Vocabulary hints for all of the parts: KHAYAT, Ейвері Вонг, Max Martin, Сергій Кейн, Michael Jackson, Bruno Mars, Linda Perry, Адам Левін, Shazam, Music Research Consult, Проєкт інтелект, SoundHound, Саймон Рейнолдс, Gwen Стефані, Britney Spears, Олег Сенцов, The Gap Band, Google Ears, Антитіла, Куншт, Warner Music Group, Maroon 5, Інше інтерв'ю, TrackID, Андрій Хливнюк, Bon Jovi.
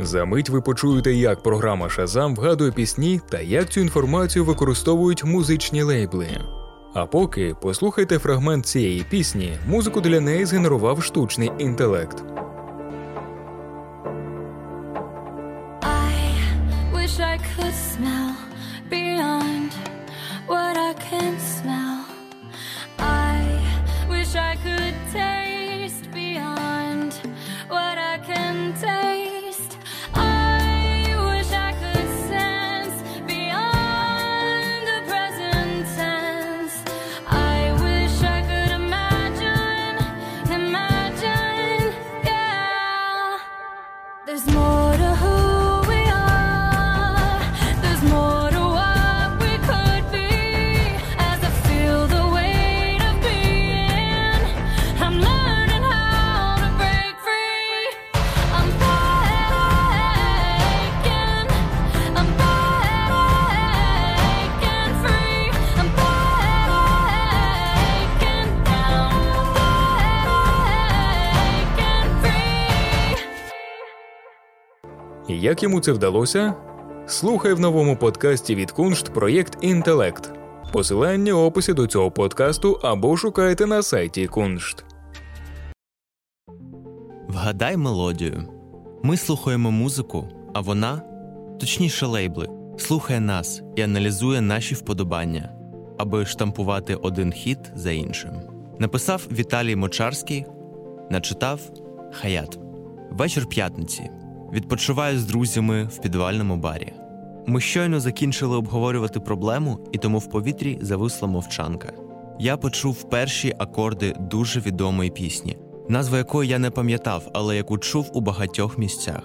За мить ви почуєте, як програма Shazam вгадує пісні та як цю інформацію використовують музичні лейбли. А поки послухайте фрагмент цієї пісні, музику для неї згенерував штучний інтелект. I could smell beyond what I can smell. I wish I could taste beyond what I can taste. I wish I could sense beyond the present tense. I wish I could imagine, yeah. There's more to who. Як йому це вдалося? Слухай в новому подкасті від Куншт «Проєкт інтелект». Посилання в описі до цього подкасту або шукайте на сайті Куншт. Вгадай мелодію. Ми слухаємо музику, а вона, точніше лейбли, слухає нас і аналізує наші вподобання, аби штампувати один хіт за іншим. Написав Віталій Мочарський, начитав KHAYAT. Вечір п'ятниці. Відпочиваю з друзями в підвальному барі. Ми щойно закінчили обговорювати проблему, і тому в повітрі зависла мовчанка. Я почув перші акорди дуже відомої пісні, назву якої я не пам'ятав, але яку чув у багатьох місцях.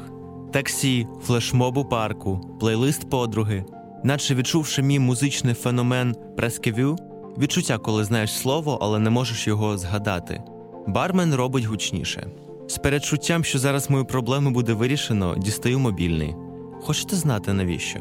Таксі, флешмоб у парку, плейлист подруги. Наче відчувши мій музичний феномен прескевю, відчуття, коли знаєш слово, але не можеш його згадати. Бармен робить гучніше. З передчуттям, що зараз мою проблему буде вирішено, дістаю мобільний. Хочете знати, навіщо?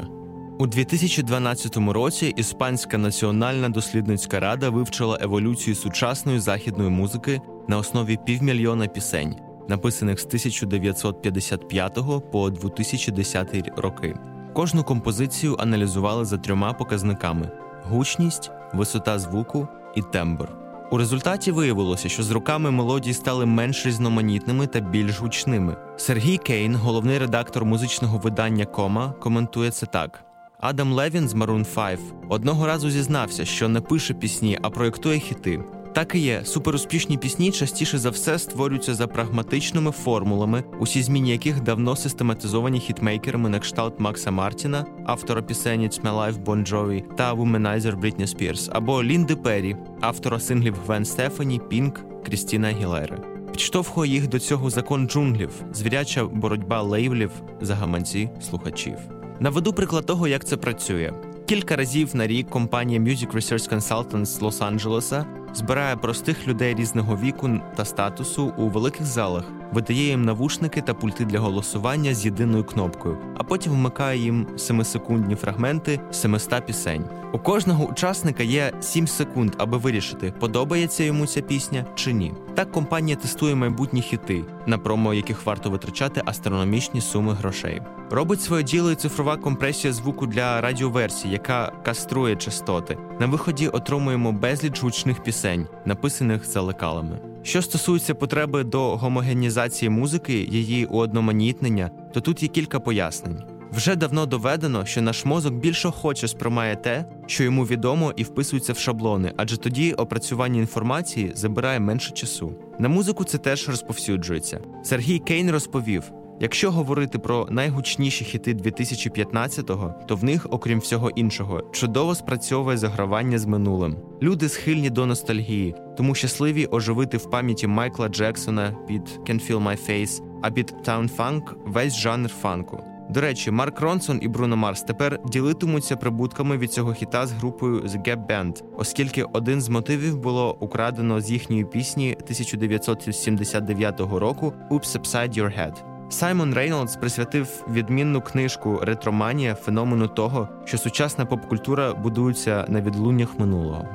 У 2012 році Іспанська національна дослідницька рада вивчила еволюцію сучасної західної музики на основі 500 000 пісень, написаних з 1955 по 2010 роки. Кожну композицію аналізували за 3 показниками – гучність, висота звуку і тембр. У результаті виявилося, що з роками мелодії стали менш різноманітними та більш гучними. Сергій Кейн, головний редактор музичного видання «Кома», коментує це так. Адам Левін з Maroon 5 одного разу зізнався, що не пише пісні, а проєктує хіти. Так і є, суперуспішні пісні частіше за все створюються за прагматичними формулами, усі зміни яких давно систематизовані хітмейкерами на кшталт Макса Мартіна, автора пісень «It's My Life» Bon Jovi та «Womanizer» Britney Spears, або Лінди Перрі, автора синглів Gwen Стефані, Pink, Крістіна Агілери. Підштовхує їх до цього закон джунглів, звіряча боротьба лейблів за гаманці слухачів. Наведу приклад того, як це працює. Кілька разів на рік компанія Music Research Consult з Лос-Анджелеса збирає простих людей різного віку та статусу у великих залах, видає їм навушники та пульти для голосування з єдиною кнопкою, а потім вмикає їм 7-секундні фрагменти 700 пісень. У кожного учасника є 7 секунд, аби вирішити, подобається йому ця пісня чи ні. Так компанія тестує майбутні хіти, на промо яких варто витрачати астрономічні суми грошей. Робить своє діло і цифрова компресія звуку для радіоверсії, яка каструє частоти. На виході отримуємо безліч гучних пісень, написаних за лекалами. Що стосується потреби до гомогенізації музики, її уодноманітнення, то тут є кілька пояснень. Вже давно доведено, що наш мозок більш охоче сприймає те, що йому відомо і вписується в шаблони, адже тоді опрацювання інформації забирає менше часу. На музику це теж розповсюджується. Сергій Кейн розповів, якщо говорити про найгучніші хіти 2015-го, то в них, окрім всього іншого, чудово спрацьовує загравання з минулим. Люди схильні до ностальгії, тому щасливі оживити в пам'яті Майкла Джексона під «Can't Feel My Face», а під «Town Funk» весь жанр фанку. До речі, Марк Ронсон і Бруно Марс тепер ділитимуться прибутками від цього хіта з групою The Gap Band, оскільки один з мотивів було украдено з їхньої пісні 1979 року «Oops Upside Your Head». Саймон Рейнолдс присвятив відмінну книжку «Ретроманія» феномену того, що сучасна поп-культура будується на відлуннях минулого.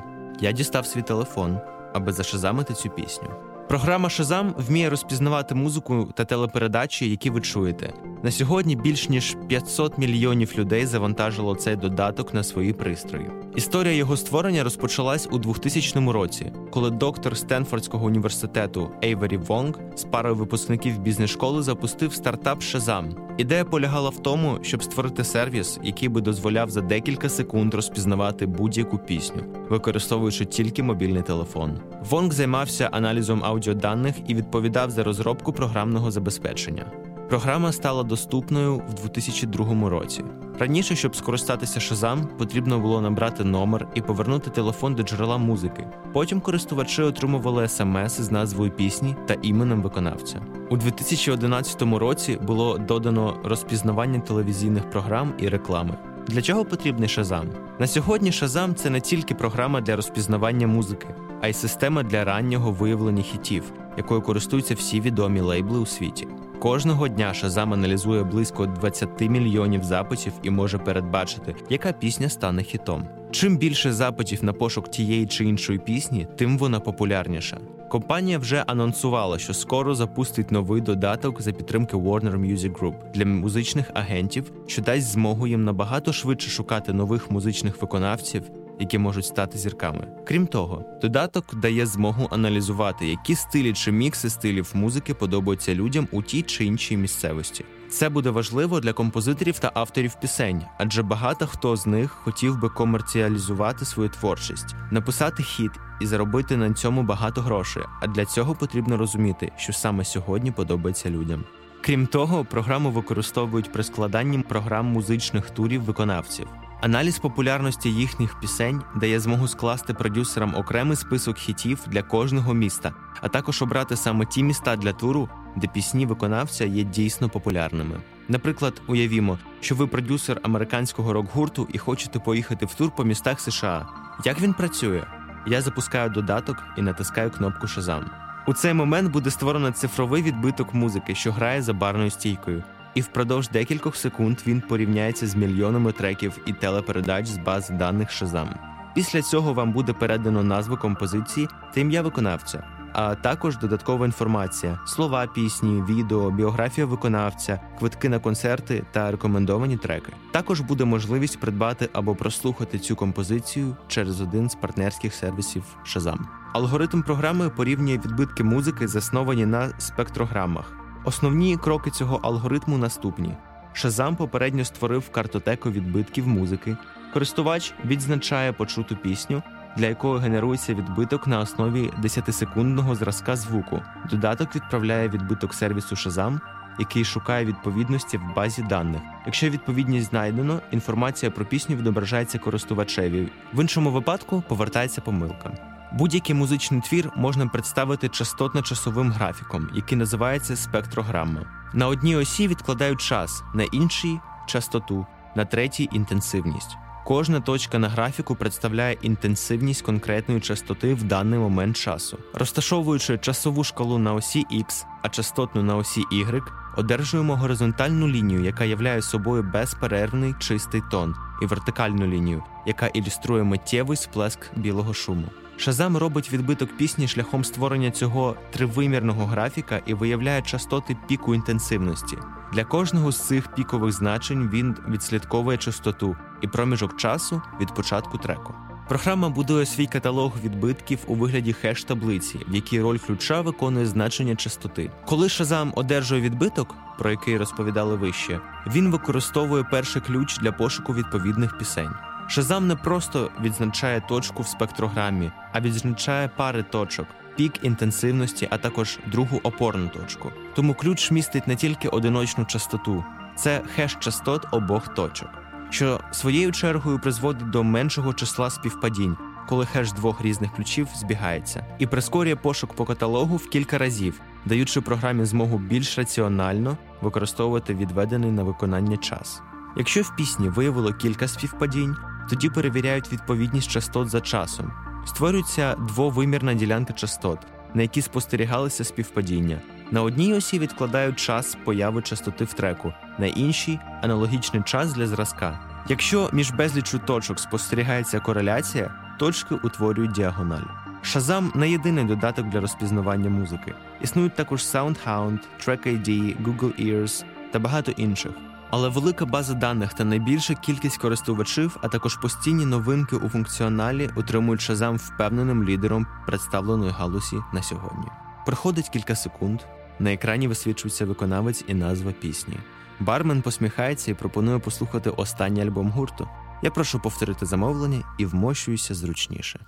Я дістав свій телефон, аби зашазамити цю пісню. Програма «Shazam» вміє розпізнавати музику та телепередачі, які ви чуєте. На сьогодні більш ніж 500 мільйонів людей завантажило цей додаток на свої пристрої. Історія його створення розпочалась у 2000 році, коли доктор Стенфордського університету Ейвері Вонг з парою випускників бізнес-школи запустив стартап «Shazam». Ідея полягала в тому, щоб створити сервіс, який би дозволяв за декілька секунд розпізнавати будь-яку пісню, використовуючи тільки мобільний телефон. Вонг займався аналізом аудіоданих і відповідав за розробку програмного забезпечення. Програма стала доступною в 2002 році. Раніше, щоб скористатися Shazam, потрібно було набрати номер і повернути телефон до джерела музики. Потім користувачі отримували смс з назвою пісні та іменем виконавця. У 2011 році було додано розпізнавання телевізійних програм і реклами. Для чого потрібний Shazam? На сьогодні Shazam – це не тільки програма для розпізнавання музики, а й система для раннього виявлення хітів, якою користуються всі відомі лейбли у світі. Кожного дня Shazam аналізує близько 20 мільйонів запитів і може передбачити, яка пісня стане хітом. Чим більше запитів на пошук тієї чи іншої пісні, тим вона популярніша. Компанія вже анонсувала, що скоро запустить новий додаток за підтримки Warner Music Group для музичних агентів, що дасть змогу їм набагато швидше шукати нових музичних виконавців, які можуть стати зірками. Крім того, додаток дає змогу аналізувати, які стилі чи мікси стилів музики подобаються людям у тій чи іншій місцевості. Це буде важливо для композиторів та авторів пісень, адже багато хто з них хотів би комерціалізувати свою творчість, написати хіт і заробити на цьому багато грошей, а для цього потрібно розуміти, що саме сьогодні подобається людям. Крім того, програму використовують при складанні програм музичних турів виконавців. Аналіз популярності їхніх пісень дає змогу скласти продюсерам окремий список хітів для кожного міста, а також обрати саме ті міста для туру, де пісні виконавця є дійсно популярними. Наприклад, уявімо, що ви продюсер американського рок-гурту і хочете поїхати в тур по містах США. Як він працює? Я запускаю додаток і натискаю кнопку «Shazam». У цей момент буде створено цифровий відбиток музики, що грає за барною стійкою. І впродовж декількох секунд він порівняється з мільйонами треків і телепередач з баз даних Shazam. Після цього вам буде передано назву композиції та ім'я виконавця, а також додаткова інформація, слова пісні, відео, біографія виконавця, квитки на концерти та рекомендовані треки. Також буде можливість придбати або прослухати цю композицію через один з партнерських сервісів Shazam. Алгоритм програми порівнює відбитки музики, засновані на спектрограмах. Основні кроки цього алгоритму наступні. Shazam попередньо створив картотеку відбитків музики. Користувач відзначає почуту пісню, для якої генерується відбиток на основі 10-секундного зразка звуку. Додаток відправляє відбиток сервісу Shazam, який шукає відповідності в базі даних. Якщо відповідність знайдено, інформація про пісню відображається користувачеві. В іншому випадку повертається помилка. Будь-який музичний твір можна представити частотно-часовим графіком, який називається спектрограма. На одній осі відкладають час, на іншій – частоту, на третій – інтенсивність. Кожна точка на графіку представляє інтенсивність конкретної частоти в даний момент часу. Розташовуючи часову шкалу на осі X, а частотну на осі Y, одержуємо горизонтальну лінію, яка являє собою безперервний чистий тон, і вертикальну лінію, яка ілюструє миттєвий сплеск білого шуму. Shazam робить відбиток пісні шляхом створення цього тривимірного графіка і виявляє частоти піку інтенсивності. Для кожного з цих пікових значень він відслідковує частоту і проміжок часу від початку треку. Програма будує свій каталог відбитків у вигляді хеш-таблиці, в якій роль ключа виконує значення частоти. Коли Shazam одержує відбиток, про який розповідали вище, він використовує перший ключ для пошуку відповідних пісень. Shazam не просто відзначає точку в спектрограмі, а відзначає пари точок, пік інтенсивності, а також другу опорну точку. Тому ключ містить не тільки одиночну частоту – це хеш-частот обох точок, що своєю чергою призводить до меншого числа співпадінь, коли хеш двох різних ключів збігається, і прискорює пошук по каталогу в кілька разів, даючи програмі змогу більш раціонально використовувати відведений на виконання час. Якщо в пісні виявило кілька співпадінь, тоді перевіряють відповідність частот за часом. Створюється двовимірна ділянка частот, на якій спостерігалися співпадіння. На одній осі відкладають час появи частоти в треку, на іншій – аналогічний час для зразка. Якщо між безліччю точок спостерігається кореляція, точки утворюють діагональ. Shazam – не єдиний додаток для розпізнавання музики. Існують також SoundHound, TrackID, Google Ears та багато інших. Але велика база даних та найбільша кількість користувачів, а також постійні новинки у функціоналі утримують Shazam впевненим лідером представленої галузі на сьогодні. Проходить кілька секунд, на екрані висвічується виконавець і назва пісні. Бармен посміхається і пропонує послухати останній альбом гурту. Я прошу повторити замовлення і вмощуюся зручніше.